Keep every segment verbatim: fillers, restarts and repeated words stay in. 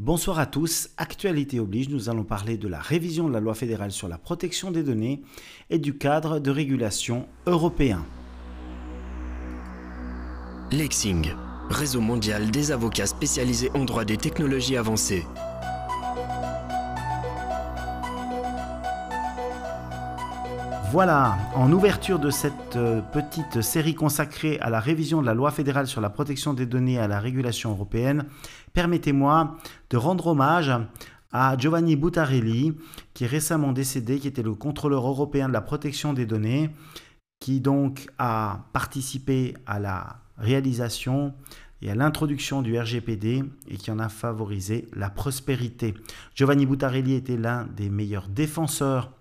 Bonsoir à tous, actualité oblige, nous allons parler de la révision de la loi fédérale sur la protection des données et du cadre de régulation européen. Lexing, réseau mondial des avocats spécialisés en droit des technologies avancées. Voilà, en ouverture de cette petite série consacrée à la révision de la loi fédérale sur la protection des données et à la régulation européenne, permettez-moi de rendre hommage à Giovanni Buttarelli, qui est récemment décédé, qui était le contrôleur européen de la protection des données, qui donc a participé à la réalisation et à l'introduction du R G P D et qui en a favorisé la prospérité. Giovanni Buttarelli était l'un des meilleurs défenseurs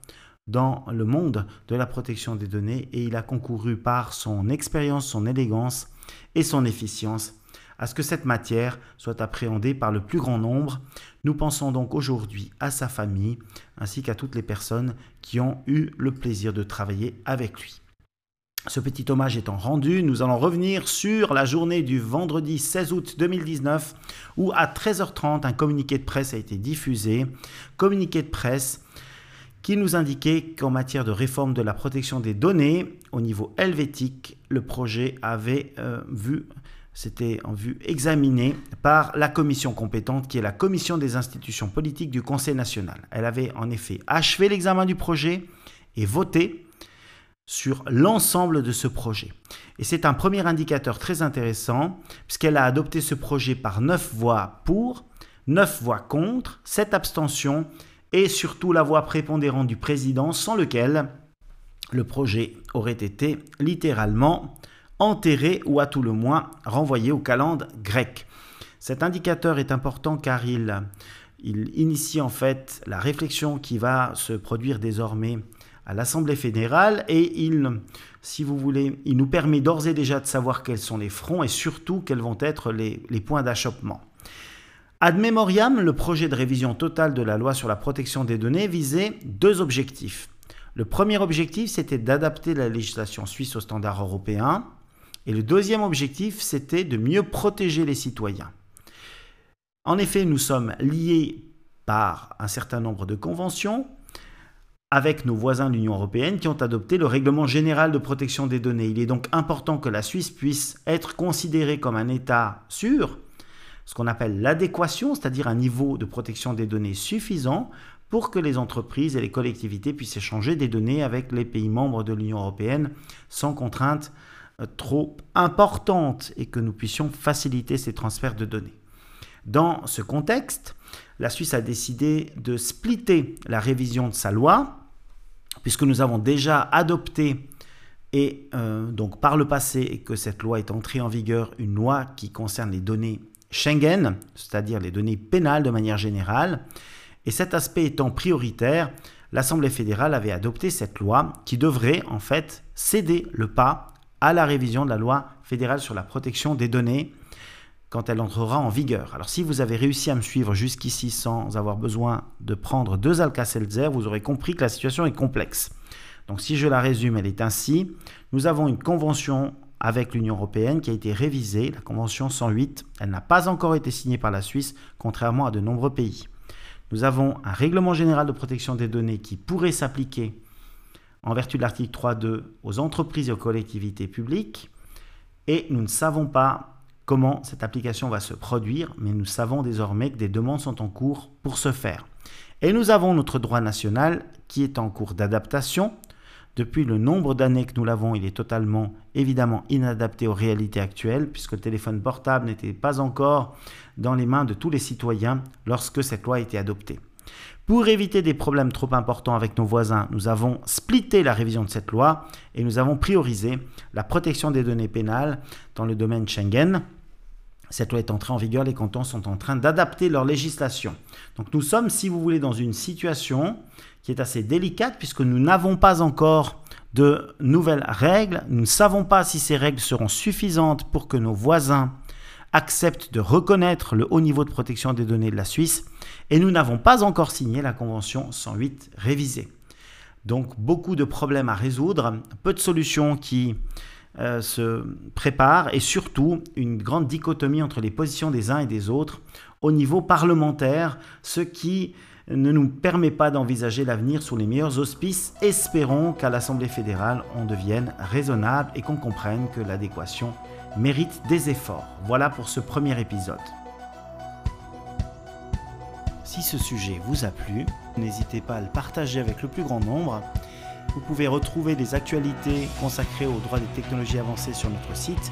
dans le monde de la protection des données et il a concouru par son expérience, son élégance et son efficience à ce que cette matière soit appréhendée par le plus grand nombre. Nous pensons donc aujourd'hui à sa famille ainsi qu'à toutes les personnes qui ont eu le plaisir de travailler avec lui. Ce petit hommage étant rendu, nous allons revenir sur la journée du vendredi seize août deux mille dix-neuf où à treize heures trente un communiqué de presse a été diffusé. Communiqué de presse qui nous indiquait qu'en matière de réforme de la protection des données, au niveau helvétique, le projet avait euh, vu, c'était en vue examiné par la commission compétente, qui est la commission des institutions politiques du Conseil national. Elle avait en effet achevé l'examen du projet et voté sur l'ensemble de ce projet. Et c'est un premier indicateur très intéressant, puisqu'elle a adopté ce projet par neuf voix pour, neuf voix contre, sept abstentions, et surtout la voix prépondérante du président, sans lequel le projet aurait été littéralement enterré ou à tout le moins renvoyé aux calendes grecques. Cet indicateur est important car il, il initie en fait la réflexion qui va se produire désormais à l'Assemblée fédérale et il, si vous voulez, il nous permet d'ores et déjà de savoir quels sont les fronts et surtout quels vont être les, les points d'achoppement. Ad memoriam, le projet de révision totale de la loi sur la protection des données visait deux objectifs. Le premier objectif, c'était d'adapter la législation suisse aux standards européens. Et le deuxième objectif, c'était de mieux protéger les citoyens. En effet, nous sommes liés par un certain nombre de conventions avec nos voisins de l'Union européenne qui ont adopté le règlement général de protection des données. Il est donc important que la Suisse puisse être considérée comme un État sûr, ce qu'on appelle l'adéquation, c'est-à-dire un niveau de protection des données suffisant pour que les entreprises et les collectivités puissent échanger des données avec les pays membres de l'Union européenne sans contraintes trop importantes et que nous puissions faciliter ces transferts de données. Dans ce contexte, la Suisse a décidé de splitter la révision de sa loi, puisque nous avons déjà adopté et euh, donc par le passé et que cette loi est entrée en vigueur, une loi qui concerne les données Schengen, c'est-à-dire les données pénales de manière générale, et cet aspect étant prioritaire, l'Assemblée fédérale avait adopté cette loi qui devrait en fait céder le pas à la révision de la loi fédérale sur la protection des données quand elle entrera en vigueur. Alors si vous avez réussi à me suivre jusqu'ici sans avoir besoin de prendre deux Alka-Seltzer, vous aurez compris que la situation est complexe. Donc si je la résume, elle est ainsi. Nous avons une convention avec l'Union européenne qui a été révisée, la Convention cent huit. Elle n'a pas encore été signée par la Suisse, contrairement à de nombreux pays. Nous avons un règlement général de protection des données qui pourrait s'appliquer, en vertu de l'article trois point deux, aux entreprises et aux collectivités publiques. Et nous ne savons pas comment cette application va se produire, mais nous savons désormais que des demandes sont en cours pour ce faire. Et nous avons notre droit national qui est en cours d'adaptation. Depuis le nombre d'années que nous l'avons, il est totalement, évidemment, inadapté aux réalités actuelles, puisque le téléphone portable n'était pas encore dans les mains de tous les citoyens lorsque cette loi a été adoptée. Pour éviter des problèmes trop importants avec nos voisins, nous avons splitté la révision de cette loi et nous avons priorisé la protection des données pénales dans le domaine Schengen. Cette loi est entrée en vigueur, les cantons sont en train d'adapter leur législation. Donc nous sommes, si vous voulez, dans une situation qui est assez délicate puisque nous n'avons pas encore de nouvelles règles. Nous ne savons pas si ces règles seront suffisantes pour que nos voisins acceptent de reconnaître le haut niveau de protection des données de la Suisse et nous n'avons pas encore signé la Convention cent huit révisée. Donc beaucoup de problèmes à résoudre, peu de solutions qui Euh, se prépare et surtout une grande dichotomie entre les positions des uns et des autres au niveau parlementaire, ce qui ne nous permet pas d'envisager l'avenir sous les meilleurs auspices. Espérons qu'à l'Assemblée fédérale, on devienne raisonnable et qu'on comprenne que l'adéquation mérite des efforts. Voilà pour ce premier épisode. Si ce sujet vous a plu, n'hésitez pas à le partager avec le plus grand nombre. Vous pouvez retrouver les actualités consacrées aux droits des technologies avancées sur notre site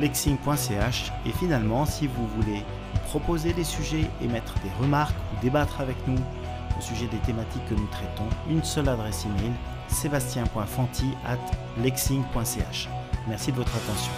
lexing point c h. Et finalement, si vous voulez proposer des sujets, émettre des remarques ou débattre avec nous au sujet des thématiques que nous traitons, une seule adresse email, sébastien point fanti arobase lexing point c h. Merci de votre attention.